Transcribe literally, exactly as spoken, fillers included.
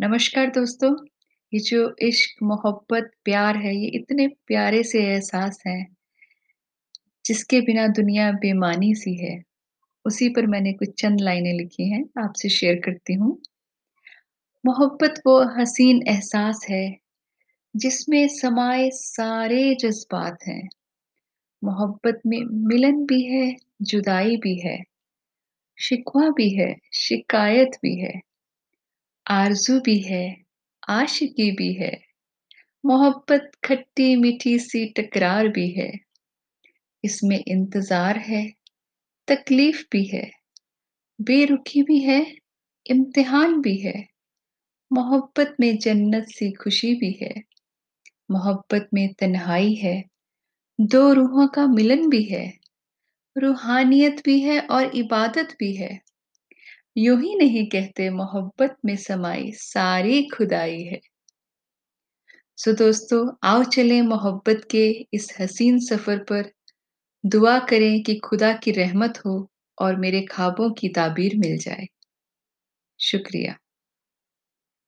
नमस्कार दोस्तों, ये जो इश्क मोहब्बत प्यार है, ये इतने प्यारे से एहसास हैं जिसके बिना दुनिया बेमानी सी है। उसी पर मैंने कुछ चंद लाइनें लिखी हैं, आपसे शेयर करती हूँ। मोहब्बत वो हसीन एहसास है जिसमें समाए सारे जज्बात हैं। मोहब्बत में मिलन भी है, जुदाई भी है, शिकवा भी है, शिकायत भी है, आरजू भी है, आशिकी भी है। मोहब्बत खट्टी मीठी सी टकरार भी है। इसमें इंतजार है, तकलीफ भी है, बेरुखी भी है, इम्तिहान भी है। मोहब्बत में जन्नत सी खुशी भी है। मोहब्बत में तन्हाई है, दो रूहों का मिलन भी है, रूहानियत भी है और इबादत भी है। यूं ही नहीं कहते, मोहब्बत में समाई सारी खुदाई है। सो दोस्तों, आओ चलें मोहब्बत के इस हसीन सफर पर। दुआ करें कि खुदा की रहमत हो और मेरे ख्वाबों की ताबीर मिल जाए। शुक्रिया।